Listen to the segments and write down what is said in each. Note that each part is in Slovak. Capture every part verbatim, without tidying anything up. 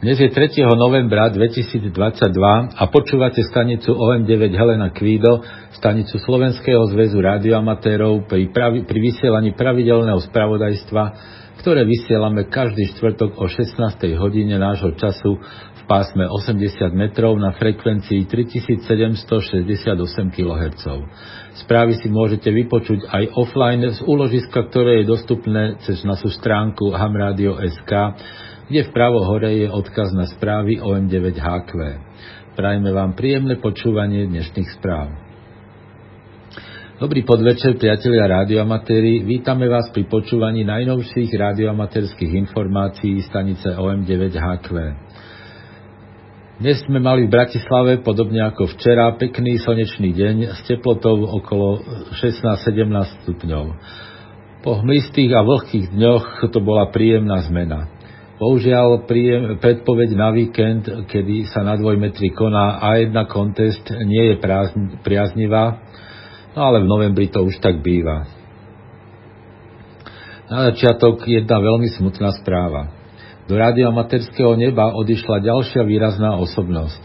Dnes je tretieho novembra dvetisícdvadsaťdva a počúvate stanicu ó em deväť Helena Kvído, stanicu Slovenského zväzu rádioamatérov pri, pravi- pri vysielaní pravidelného spravodajstva, ktoré vysielame každý štvrtok o šestnástej hodine nášho času v pásme osemdesiat metrov na frekvencii tritisícsedemstošesťdesiatosem kilohertzov. Správy si môžete vypočuť aj offline z úložiska, ktoré je dostupné cez našu stránku hamradio bodka es ká, kde v pravo hore je odkaz na správy ó em deväť há kvé. Prajme vám príjemné počúvanie dnešných správ. Dobrý podvečer, priatelia rádioamatéri. Vítame vás pri počúvaní najnovších rádioamatérskych informácií stanice ó em deväť há kvé. Dnes sme mali v Bratislave, podobne ako včera, pekný slnečný deň s teplotou okolo šestnásť sedemnásť stupňov. Po hmlistých a vlhkých dňoch to bola príjemná zmena. Bohužiaľ, príjem, predpoveď na víkend, kedy sa na dvojmetri koná á jeden kontest, nie je prázdn, priaznivá, no ale v novembri to už tak býva. Na začiatok jedna veľmi smutná správa. Do radioamatérskeho neba odišla ďalšia výrazná osobnosť.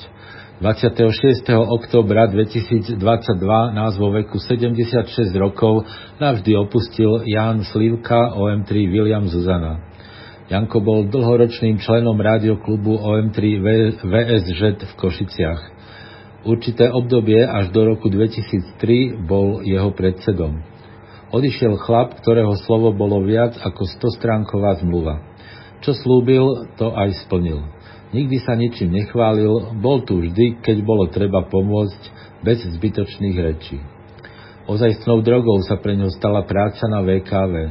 dvadsiateho šiesteho októbra dvetisícdvadsaťdva nás vo veku sedemdesiatšesť rokov navždy opustil Ján Slivka, ó em tri William Zuzana. Janko bol dlhoročným členom rádioklubu ó em tri vé es zet v Košiciach. Určité obdobie až do roku dvetisíctri bol jeho predsedom. Odišiel chlap, ktorého slovo bolo viac ako stostránková zmluva. Čo slúbil, to aj splnil. Nikdy sa ničím nechválil, bol tu vždy, keď bolo treba pomôcť, bez zbytočných rečí. Ozajstnou drogou sa pre ňo stala práca na vé ká vé.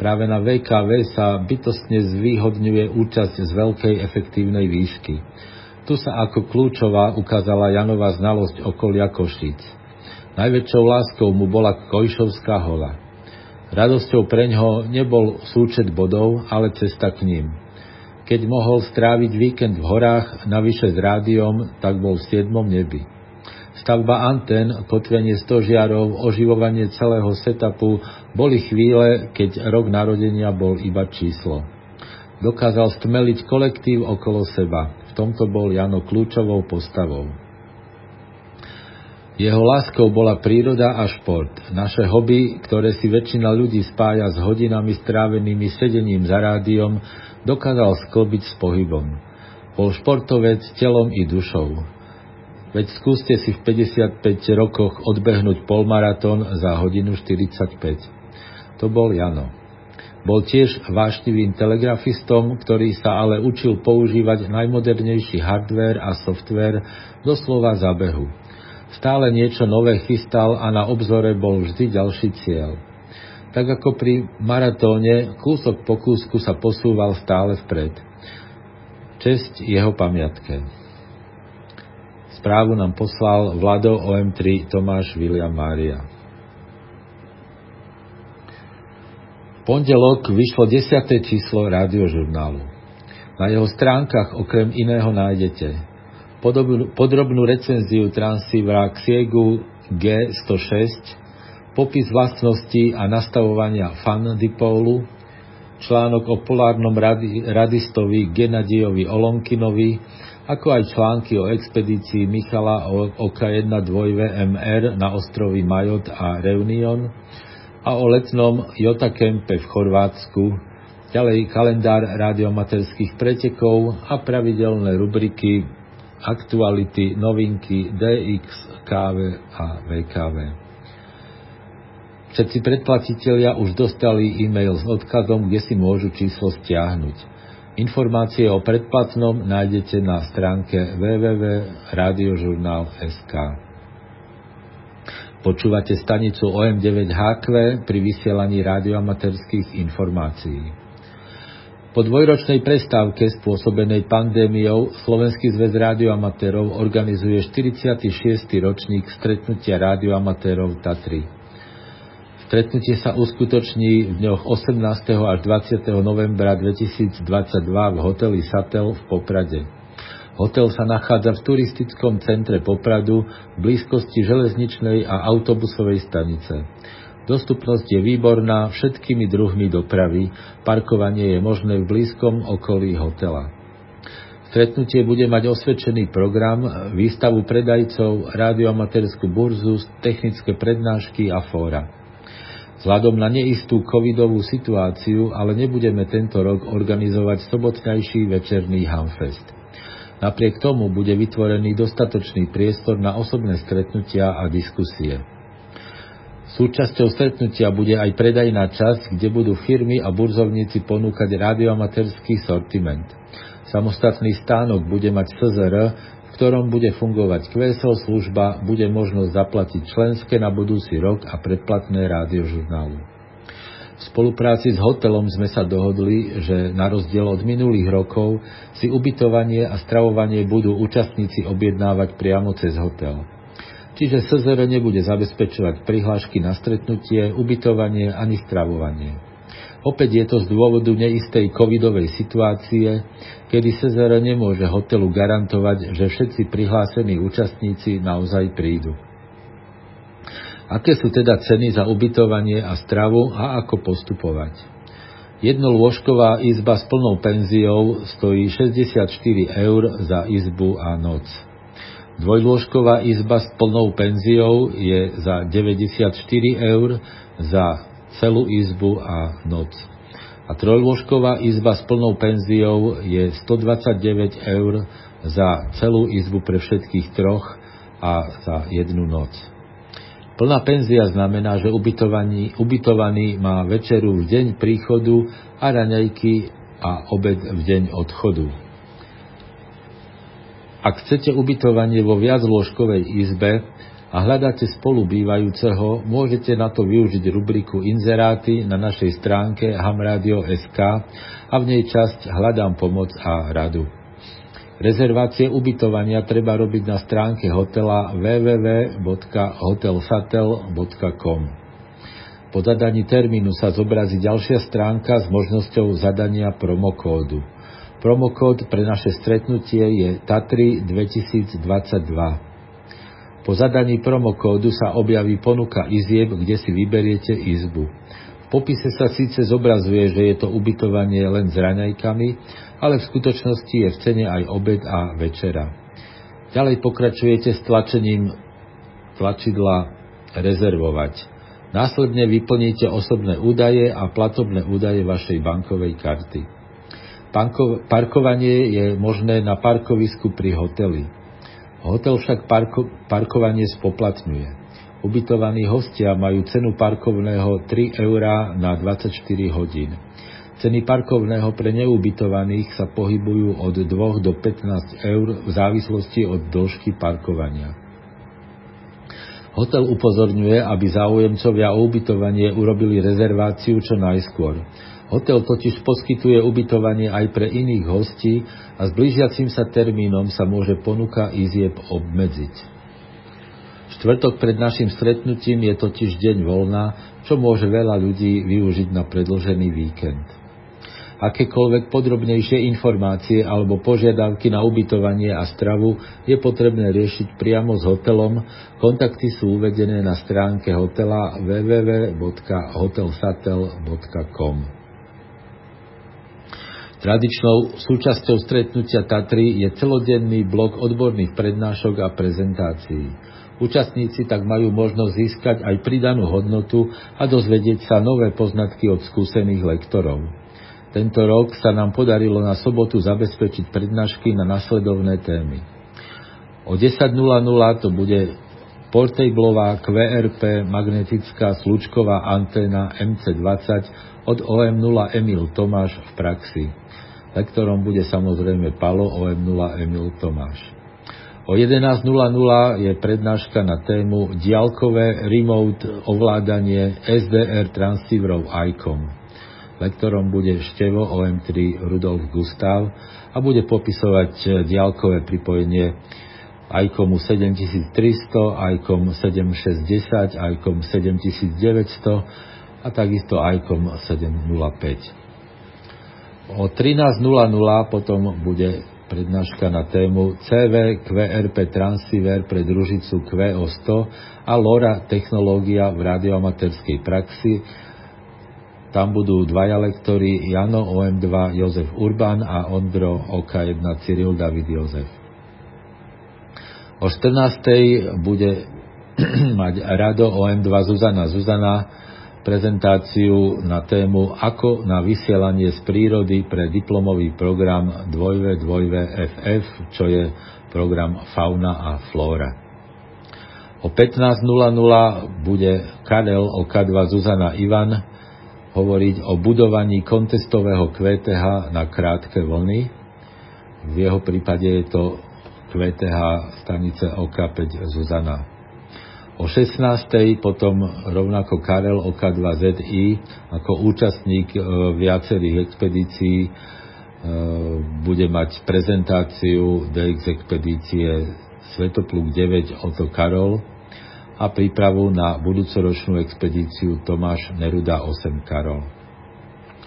Práve na vé ká vé sa bytostne zvýhodňuje účasť z veľkej efektívnej výšky. Tu sa ako kľúčová ukázala Janova znalosť okolia Košíc. Najväčšou láskou mu bola Kojšovská hola. Radosťou preňho nebol súčet bodov, ale cesta k ním. Keď mohol stráviť víkend v horách, navyše s rádiom, tak bol v siedmom nebi. Stavba antén, kotvenie stožiarov, oživovanie celého setupu boli chvíle, keď rok narodenia bol iba číslo. Dokázal stmeliť kolektív okolo seba. V tomto bol Jano kľúčovou postavou. Jeho láskou bola príroda a šport. Naše hobby, ktoré si väčšina ľudí spája s hodinami strávenými sedením za rádiom, dokázal sklbiť s pohybom. Bol športovec telom i dušou. Veď skúste si v päťdesiatpäť rokoch odbehnúť polmaratón za hodinu štyridsaťpäť. To bol Jano. Bol tiež vášnivým telegrafistom, ktorý sa ale učil používať najmodernejší hardware a software doslova za behu. Stále niečo nové chystal a na obzore bol vždy ďalší cieľ. Tak ako pri maratóne, kúsok po kúsku sa posúval stále vpred. Česť jeho pamiatke. Správu nám poslal Vlado ó em tri Tomáš William Mária. V pondelok vyšlo desiate číslo rádiožurnálu. Na jeho stránkach okrem iného nájdete podrobnú recenziu transívra Xiegu gé sto šesť, popis vlastností a nastavovania fan-dipólu, článok o polárnom radistovi Genadijovi Olonkinovi, ako aj články o expedícii Michala ó ká jeden dva vé em er na ostrovy Majot a Reunion a o letnom Jota Kempe v Chorvátsku, ďalej kalendár radioamatérskych pretekov a pravidelné rubriky aktuality, novinky, dé iks, ká vé a vé ká vé. Všetci predplatitelia už dostali e-mail s odkazom, kde si môžu číslo stiahnuť. Informácie o predplatnom nájdete na stránke www bodka radiožurnál bodka es ká. Počúvate stanicu ó em deväť há kvé pri vysielaní radioamatérskych informácií. Po dvojročnej prestávke spôsobenej pandémiou Slovenský zväz rádioamatérov organizuje štyridsiaty šiesty ročník stretnutia rádioamatérov Tatry. Stretnutie sa uskutoční v dňoch osemnásteho až dvadsiateho novembra dvetisícdvadsaťdva v hoteli Satel v Poprade. Hotel sa nachádza v turistickom centre Popradu v blízkosti železničnej a autobusovej stanice. Dostupnosť je výborná všetkými druhmi dopravy, parkovanie je možné v blízkom okolí hotela. Stretnutie bude mať osvedčený program, výstavu predajcov, rádioamatérskú burzu, technické prednášky a fóra. Vzhľadom na neistú covidovú situáciu, ale nebudeme tento rok organizovať sobotnejší večerný Hamfest. Napriek tomu bude vytvorený dostatočný priestor na osobné stretnutia a diskusie. Súčasťou stretnutia bude aj predajná časť, kde budú firmy a burzovníci ponúkať rádioamatérsky sortiment. Samostatný stánok bude mať es zet er, v ktorom bude fungovať kvé es el služba, bude možnosť zaplatiť členské na budúci rok a predplatné rádiožurnálu. V spolupráci s hotelom sme sa dohodli, že na rozdiel od minulých rokov si ubytovanie a stravovanie budú účastníci objednávať priamo cez hotel. Čiže es zet er nebude zabezpečovať prihlášky na stretnutie, ubytovanie ani stravovanie. Opäť je to z dôvodu neistej covidovej situácie, kedy es zet er nemôže hotelu garantovať, že všetci prihlásení účastníci naozaj prídu. Aké sú teda ceny za ubytovanie a stravu a ako postupovať? Jednolôžková izba s plnou penziou stojí šesťdesiatštyri eur za izbu a noc. Dvojlôžková izba s plnou penziou je za deväťdesiatštyri eur za celú izbu a noc. A trojlôžková izba s plnou penziou je stodvadsaťdeväť eur za celú izbu pre všetkých troch a za jednu noc. Plná penzia znamená, že ubytovaný, ubytovaný má večeru v deň príchodu a raňajky a obed v deň odchodu. Ak chcete ubytovanie vo viaclôžkovej izbe a hľadáte spolubývajúceho, môžete na to využiť rubriku Inzeráty na našej stránke hamradio bodka es ká a v nej časť Hľadám pomoc a radu. Rezervácie ubytovania treba robiť na stránke hotela w w w bodka hotelsatel bodka com. Po zadaní termínu sa zobrazí ďalšia stránka s možnosťou zadania promokódu. Promokód pre naše stretnutie je Tatry dvetisícdvadsaťdva. Po zadaní promokódu sa objaví ponuka izieb, kde si vyberiete izbu. V popise sa síce zobrazuje, že je to ubytovanie len s raňajkami, ale v skutočnosti je v cene aj obed a večera. Ďalej pokračujete s tlačením tlačidla Rezervovať. Následne vyplníte osobné údaje a platobné údaje vašej bankovej karty. Parkovanie je možné na parkovisku pri hoteli. Hotel však parko- parkovanie spoplatňuje. Ubytovaní hostia majú cenu parkovného tri eurá na dvadsaťštyri hodín. Ceny parkovného pre neubytovaných sa pohybujú od dvoch do pätnásť eur v závislosti od dĺžky parkovania. Hotel upozorňuje, aby záujemcovia o ubytovanie urobili rezerváciu čo najskôr. Hotel totiž poskytuje ubytovanie aj pre iných hostí a s blížiacim sa termínom sa môže ponuka izieb obmedziť. Štvrtok pred našim stretnutím je totiž deň voľna, čo môže veľa ľudí využiť na predĺžený víkend. Akékoľvek podrobnejšie informácie alebo požiadavky na ubytovanie a stravu je potrebné riešiť priamo s hotelom. Kontakty sú uvedené na stránke hotela w w w bodka hotelsatel bodka com. Tradičnou súčasťou stretnutia Tatry je celodenný blok odborných prednášok a prezentácií. Účastníci tak majú možnosť získať aj pridanú hodnotu a dozvedieť sa nové poznatky od skúsených lektorov. Tento rok sa nám podarilo na sobotu zabezpečiť prednášky na nasledovné témy. O desať nula nula to bude portablová kvé er pé magnetická slučková anténa em cé dvadsať od ó em nula Emil Tomáš v praxi. Lektorom bude samozrejme Palo ó em nula Emil Tomáš. O jedenásť nula nula je prednáška na tému Diaľkové remote ovládanie es dé er transceiverov í com. Lektorom bude Števo ó em tri Rudolf Gustav a bude popisovať diaľkové pripojenie í comu sedemtisíctristo, í com sedemtisícšesťdesiat, í com sedemtisícdeväťsto a takisto í com sedemtisícpäť. O trinásť nula nula potom bude prednáška na tému cé vé kvé er pé transceiver pre družicu kvé o sto a LoRa technológia v radioamatérskej praxi Tam budú dvaja lektori, Jano ó em dva Jozef Urban a Ondro ó ká jeden Cyril David Jozef. O štrnástej bude mať Rado ó em dva Zuzana Zuzana prezentáciu na tému Ako na vysielanie z prírody pre diplomový program dva vé dva vé ef ef, čo je program Fauna a Flóra. O pätnásť nula nula bude Karel ó ká dva Zuzana Ivan hovoriť o budovaní kontestového kvé té há na krátke vlny. V jeho prípade je to kvé té há stanice ó ká päť Zuzana. O šestnástej potom rovnako Karel ó ká dva zet í ako účastník viacerých expedícií bude mať prezentáciu dé iks expedície Svetopluk deväť Oto Karol a prípravu na budúcoročnú expedíciu Tomáš Neruda osem Karol.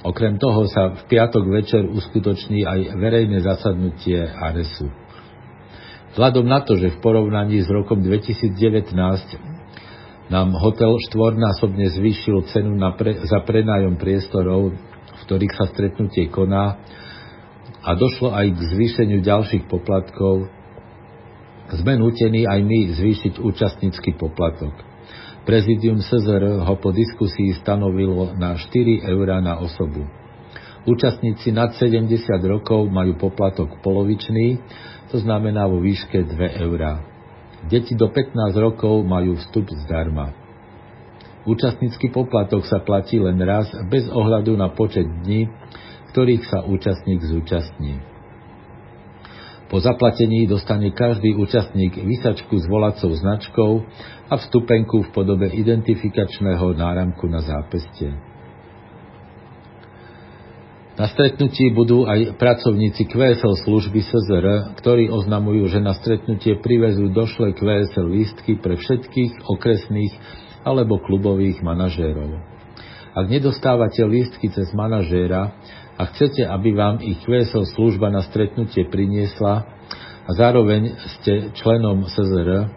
Okrem toho sa v piatok večer uskutoční aj verejné zasadnutie ARESU. Vzhľadom na to, že v porovnaní s rokom dvetisíc devätnásť nám hotel štvornásobne zvýšil cenu na pre, za prenájom priestorov, v ktorých sa stretnutie koná, a došlo aj k zvýšeniu ďalších poplatkov, sme nútení aj my zvýšiť účastnícky poplatok. Prezidium es zet er ho po diskusii stanovilo na štyri eurá na osobu. Účastníci nad sedemdesiat rokov majú poplatok polovičný, to znamená vo výške dve eurá. Deti do pätnásť rokov majú vstup zdarma. Účastnícky poplatok sa platí len raz bez ohľadu na počet dní, ktorých sa účastník zúčastní. Po zaplatení dostane každý účastník vysačku s volacou značkou a vstupenku v podobe identifikačného náramku na zápestie. Na stretnutí budú aj pracovníci kvé es el služby es zet er, ktorí oznamujú, že na stretnutie privezú došlé kvé es el lístky pre všetkých okresných alebo klubových manažérov. Ak nedostávate lístky cez manažéra a chcete, aby vám ich kvé es el služba na stretnutie priniesla a zároveň ste členom es zet er,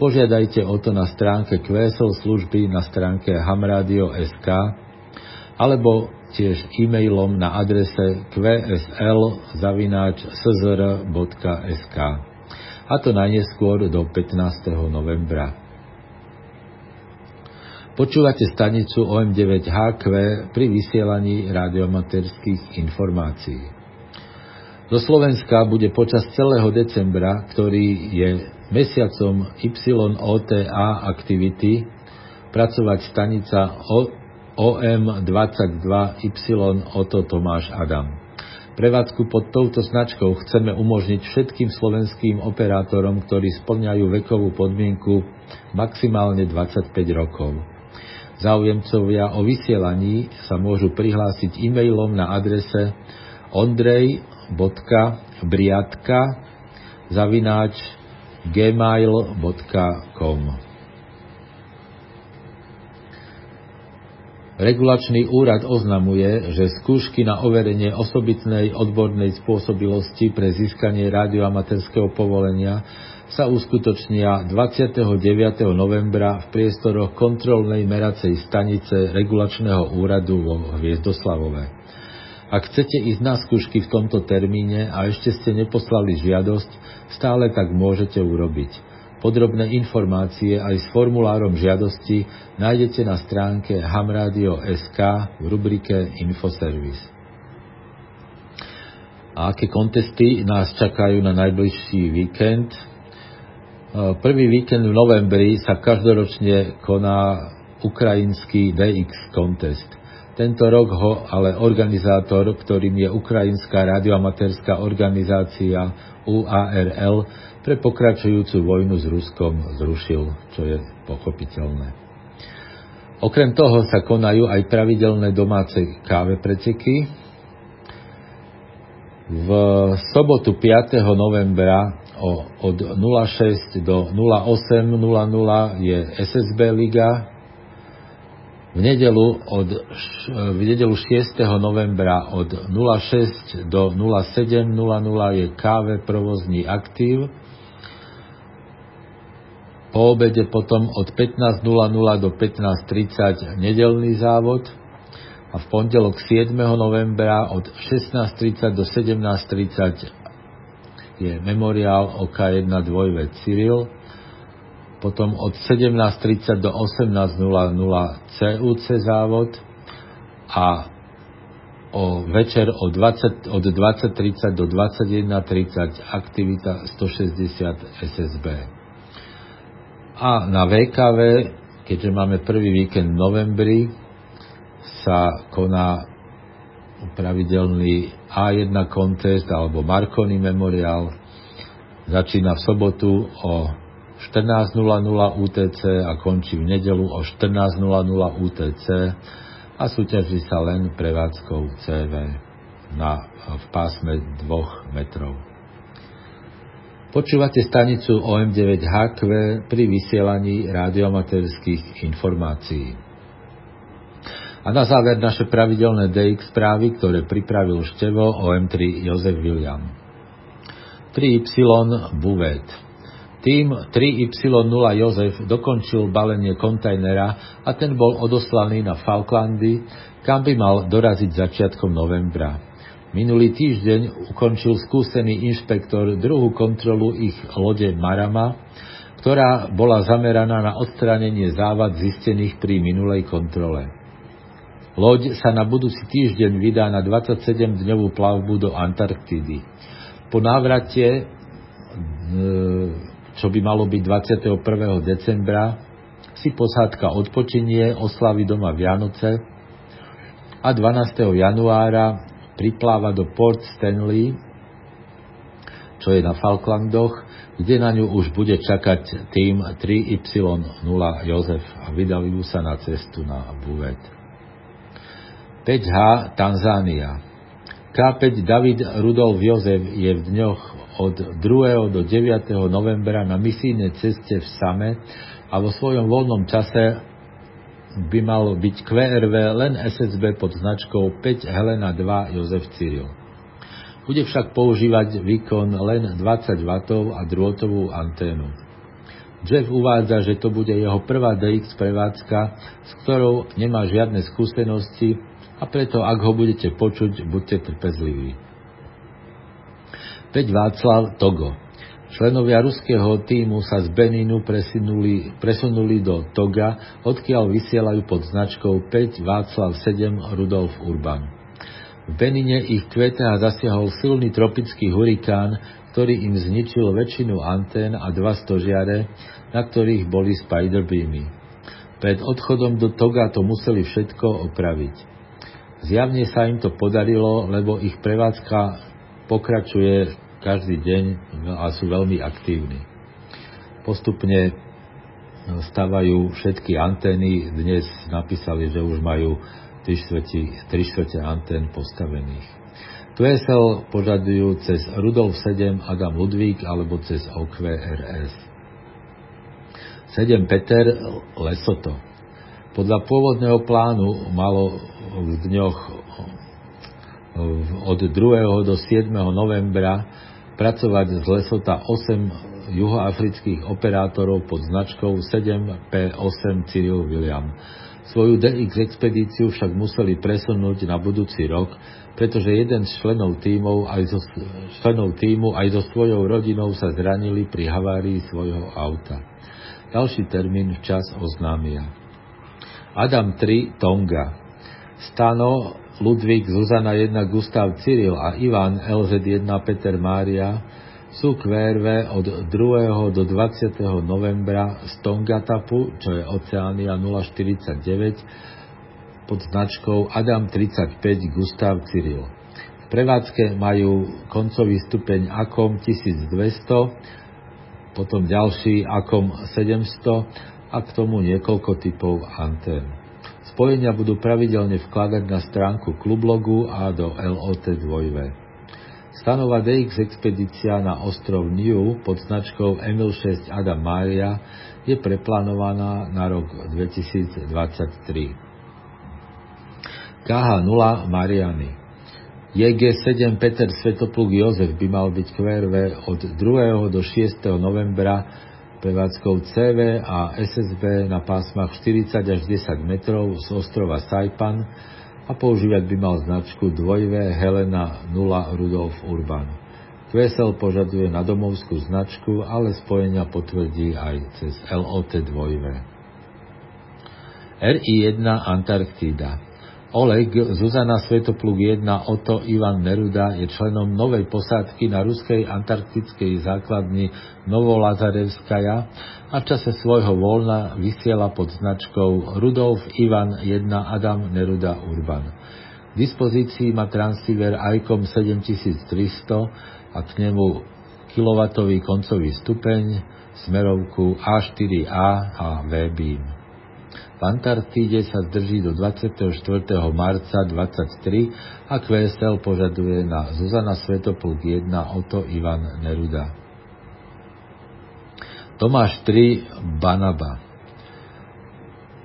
požiadajte o to na stránke kvé es el služby na stránke hamradio bodka es ká alebo tiež e-mailom na adrese kvé es el zavináč es zet er bodka es ká, a to najneskôr do pätnásteho novembra. Počúvate stanicu ó em deväť há kvé pri vysielaní radioamatérskych informácií. Do Slovenska bude počas celého decembra, ktorý je mesiacom Y O T A aktivity, pracovať stanica o ó em dvadsaťdva Y Oto Tomáš Adam. Prevádzku pod touto značkou chceme umožniť všetkým slovenským operátorom, ktorí spĺňajú vekovú podmienku maximálne dvadsaťpäť rokov. Záujemcovia o vysielaní sa môžu prihlásiť e-mailom na adrese ondrej bodka briatka zavináč gmail bodka com. Regulačný úrad oznamuje, že skúšky na overenie osobitnej odbornej spôsobilosti pre získanie radioamatérskeho povolenia sa uskutočnia dvadsiateho deviateho novembra v priestoroch kontrolnej meracej stanice regulačného úradu vo Hviezdoslavove. Ak chcete ísť na skúšky v tomto termíne a ešte ste neposlali žiadosť, stále tak môžete urobiť. Podrobné informácie aj s formulárom žiadosti nájdete na stránke hamradio bodka es ká v rubrike Infoservice. A aké kontesty nás čakajú na najbližší víkend? Prvý víkend v novembri sa každoročne koná ukrajinský dé iks kontest. Tento rok ho ale organizátor, ktorým je Ukrajinská radioamatérska organizácia U A R L, pre pokračujúcu vojnu s Ruskom zrušil, čo je pochopiteľné. Okrem toho sa konajú aj pravidelné domáce káve preteky. V sobotu piateho novembra od šesť do osem nula nula je es es bé liga. V nedelu, od, v nedelu šiesteho novembra od šesť do sedem nula nula je ká vé provozný aktív. Po obede potom od pätnásť nula nula do pätnásť tridsať nedeľný závod a v pondelok siedmeho novembra od šestnástej tridsať do sedemnástej tridsať je memoriál ó ká jedna dva vé em er Cyril, potom od sedemnástej tridsať do osemnástej cé ú cé závod a o večer od dvadsať, od dvadsať tridsať do dvadsaťjeden tridsať aktivita stošesťdesiat es es bé. A na vé ká vé, keďže máme prvý víkend v novembri, sa koná pravidelný á jedna kontest alebo Marconi memoriál. Začína v sobotu o štrnásť nula nula ú té cé a končí v nedelu o štrnásť nula nula ú té cé a súťaží sa len prevádzkou cé vé na, v pásme dvoch metrov. Počúvate stanicu ó em deväť há kvé pri vysielaní rádioamatérskych informácií. A na záver naše pravidelné dé iks správy, ktoré pripravil števo ó em tri Jozef William. tri ypsilon Buvet. Tým tri ypsilon nula Jozef dokončil balenie kontajnera a ten bol odoslaný na Falklandy, kam by mal doraziť začiatkom novembra. Minulý týždeň ukončil skúsený inšpektor druhú kontrolu ich lode Marama, ktorá bola zameraná na odstránenie závad zistených pri minulej kontrole. Loď sa na budúci týždeň vydá na dvadsaťsedemdňovú plavbu do Antarktidy. Po návrate, čo by malo byť dvadsiateho prvého decembra, si posádka odpočinie, oslaví doma Vianoce a dvanásteho januára pripláva do Port Stanley, čo je na Falklandoch, kde na ňu už bude čakať tým tri ypsilon nula Jozef a vydajú sa na cestu na Buvet. päť há Tanzánia. ká päť David Rudolf Jozef je v dňoch od druhého do deviateho novembra na misijnej ceste v Same a vo svojom voľnom čase by mal byť kvé er vé len es es bé pod značkou päť Helena dva Jozef Cyril. Bude však používať výkon len dvadsať wattov a drôtovú anténu. Jeff uvádza, že to bude jeho prvá dé iks prevádzka, s ktorou nemá žiadne skúsenosti a preto, ak ho budete počuť, buďte trpezliví. päť Václav Togo. Členovia ruského tímu sa z Beninu presunuli, presunuli do Toga, odkiaľ vysielajú pod značkou päť Václav sedem Rudolf Urban. V Benine ich kveteha zasiahol silný tropický hurikán, ktorý im zničil väčšinu antén a dva stožiare, na ktorých boli spiderbeamy. Pred odchodom do Toga to museli všetko opraviť. Zjavne sa im to podarilo, lebo ich prevádzka pokračuje každý deň a sú veľmi aktívni. Postupne stavajú všetky antény. Dnes napísali, že už majú tri štvrte antén postavených. kvé es el požadujú cez Rudolf sedem Adam Ludvík alebo cez ó kvé er es. sedem Peter Lesoto. Podľa pôvodného plánu malo v dňoch od druhého do siedmeho novembra pracovať z Lesota osem juhoafrických operátorov pod značkou sedem pé osem Cyril William. Svoju dé iks expedíciu však museli presunúť na budúci rok, pretože jeden z členov tímu aj so, členov tímu aj so svojou rodinou sa zranili pri havárii svojho auta. Ďalší termín včas oznámia. Adam tri Tonga. Stano Ludvík, Zuzana jeden, Gustav, Cyril a Ivan, el zet jeden, Peter, Mária sú kvé er vé od druhého do dvadsiateho novembra z Tongatapu, čo je Oceania nula štyridsaťdeväť, pod značkou Adam tridsaťpäť, Gustav, Cyril. V prevádzke majú koncový stupeň í cé o em tisícdvesto, potom ďalší í cé o em sedemsto a k tomu niekoľko typov antén. Spojenia budú pravidelne vkladať na stránku klublogu a do el ó té dva vé. Stanová dé iks expedícia na ostrov New pod značkou Emil šesť Adam Mária je preplánovaná na rok dvetisícdvadsaťtri. ká há nula Mariany. jé gé sedem Peter Svetopluk Jozef by mal byť kvé er vé od druhého do šiesteho novembra prevádzkou cé vé a es es bé na pásmach štyridsať až desať metrov z ostrova Saipan a a používať by mal značku dva vé Helena nula Rudolf Urban. kvé es el požaduje na domovskú značku, ale spojenia potvrdí aj cez el o té dva vé. er i jeden Antarktída. Oleg Zuzana Svetopluk jeden Oto Ivan Neruda je členom novej posádky na ruskej antarktickej základni Novolazarevskaja a v čase svojho voľna vysiela pod značkou Rudolf Ivan jeden Adam Neruda Urban. K dispozícii má transceiver í com sedemtisíctristo a k nemu kilowatový koncový stupeň, smerovku á štyri á a V-beam. V Antarktíde sa zdrží do dvadsiateho štvrtého marca dvadsaťtri a kvé es el požaduje na Zuzana Svetopluk jeden Oto Ivan Neruda. Tomáš tri Banaba.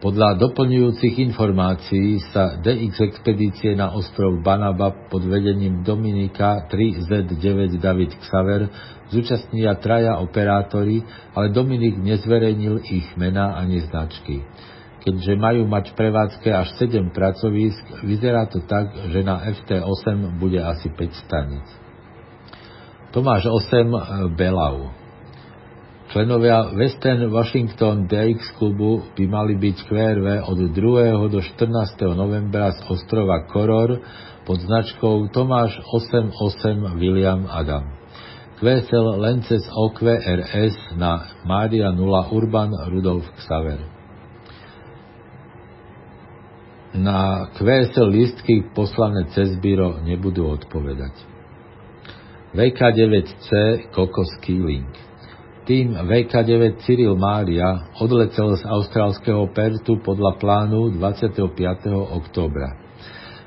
Podľa doplňujúcich informácií sa dé iks expedície na ostrov Banaba pod vedením Dominika tri zet deväť David Xaver zúčastnia traja operátori, ale Dominik nezverejnil ich mená ani značky. Keďže majú mať v prevádzke až sedem pracovísk, vyzerá to tak, že na ef té osem bude asi päť staníc. Tomáš osem Belau. Členovia Western Washington dé iks klubu by mali byť kvé er vé od druhého do štrnásteho novembra z ostrova Koror pod značkou Tomáš osem osem William Adam. kvé es el len cez ó kvé er es na Mária nula Urban Rudolf Xaver. Na kvé es el lístky poslané cez byro nebudú odpovedať. vé ká deväť cé Kokos Keeling. Tým vé ká deväť Cyril Mária odletel z austrálskeho Pertu podľa plánu dvadsiateho piateho októbra.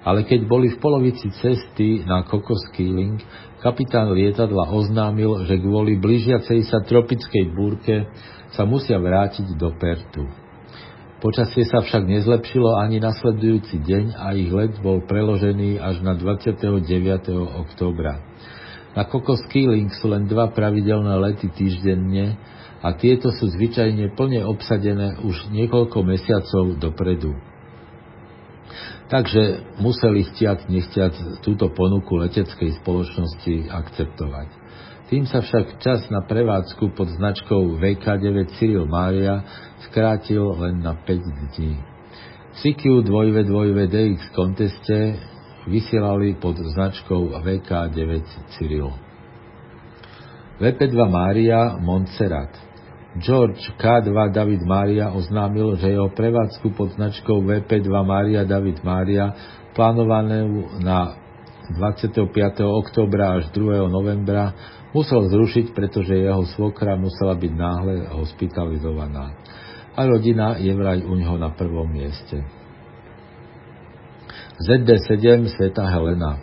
Ale keď boli v polovici cesty na Kokos Keeling, kapitán lietadla oznámil, že kvôli blížiacej sa tropickej búrke sa musia vrátiť do Pertu. Počasie sa však nezlepšilo ani nasledujúci deň a ich let bol preložený až na dvadsiateho deviateho októbra. Na Kokos Keeling sú len dva pravidelné lety týždenne a tieto sú zvyčajne plne obsadené už niekoľko mesiacov dopredu. Takže museli chtiac nechtiac túto ponuku leteckej spoločnosti akceptovať. Tým sa však čas na prevádzku pod značkou vé ká deväť Cyril Mária skrátil len na päť dní. V cé kvé dvojité vé dé iks konteste vysielali pod značkou vé ká deväť Cyril. vé pé dva Mária Montserrat. George ká dva David Mária oznámil, že jeho prevádzku pod značkou vé pé dva Mária David Mária plánovanú na dvadsiateho piateho októbra až druhého novembra musel zrušiť, pretože jeho svokra musela byť náhle hospitalizovaná. A rodina je vraj u ňoho na prvom mieste. zet dé sedem Sveta Helena.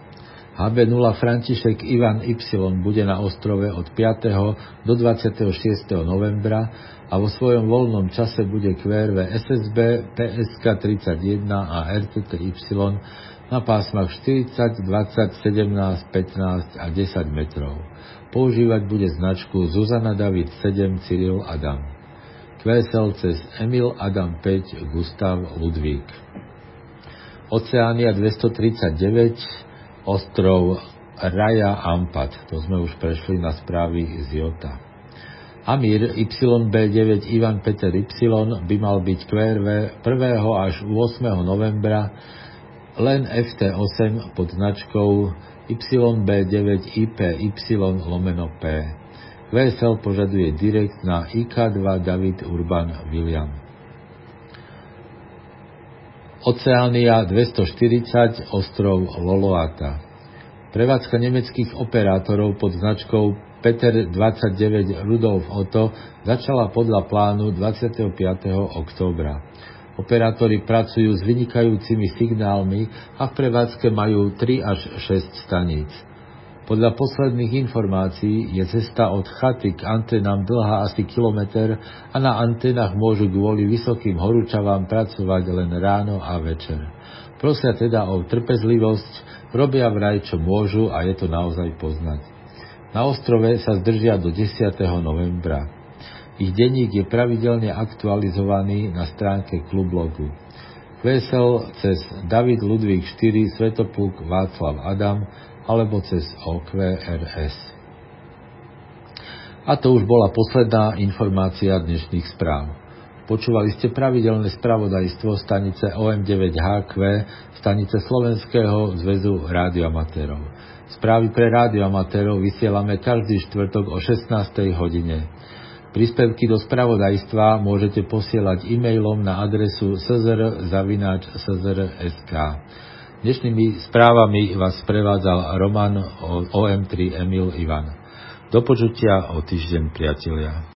há bé nula František Ivan Y bude na ostrove od piateho do dvadsiateho šiesteho novembra a vo svojom voľnom čase bude kvé er vé es es bé, pé es ká tridsaťjeden a er té té y na pásmach štyridsať, dvadsať, sedemnásť, pätnásť a desať metrov. Používať bude značku Zuzana David sedem Cyril Adam. kvé es el cez Emil Adam päť Gustav Ludvík. Oceánia dvestotridsaťdeväť ostrov Raja Ampat. To sme už prešli na správy z Jota. Amir Y B deväť Ivan Peter Y by mal byť kvé er vé prvého až ôsmeho novembra len ef té osem pod značkou Y B deväť I P Y lomeno P. kvé es el požaduje direkt na í ká dva David Urban William. Oceánia dvestoštyridsať ostrov Loloata. Prevádzka nemeckých operátorov pod značkou Peter dvadsaťdeväť Rudolf Otto začala podľa plánu dvadsiateho piateho októbra. Operátori pracujú s vynikajúcimi signálmi a v prevádzke majú tri až šesť staníc. Podľa posledných informácií je cesta od chaty k antenám dlhá asi kilometer a na antenách môžu kvôli vysokým horúčavám pracovať len ráno a večer. Prosia teda o trpezlivosť, robia vraj čo môžu a je to naozaj poznať. Na ostrove sa zdržia do desiateho novembra. Ich denník je pravidelne aktualizovaný na stránke klublogu. Q S L cez David Ludvík štyri Svetopluk Václav Adam alebo cez O Q R S. A to už bola posledná informácia dnešných správ. Počúvali ste pravidelné spravodajstvo stanice O M deväť H Q, stanice Slovenského zväzu rádioamatérov. Správy pre rádioamatérov vysielame každý štvrtok o šestnástej hodine. Príspevky do spravodajstva môžete posielať e-mailom na adresu es zet er zavináč es zet er bodka es ká. Dnešnými správami vás prevádzal Roman O M tri Emil Ivan. Do počutia o týždeň, priatelia.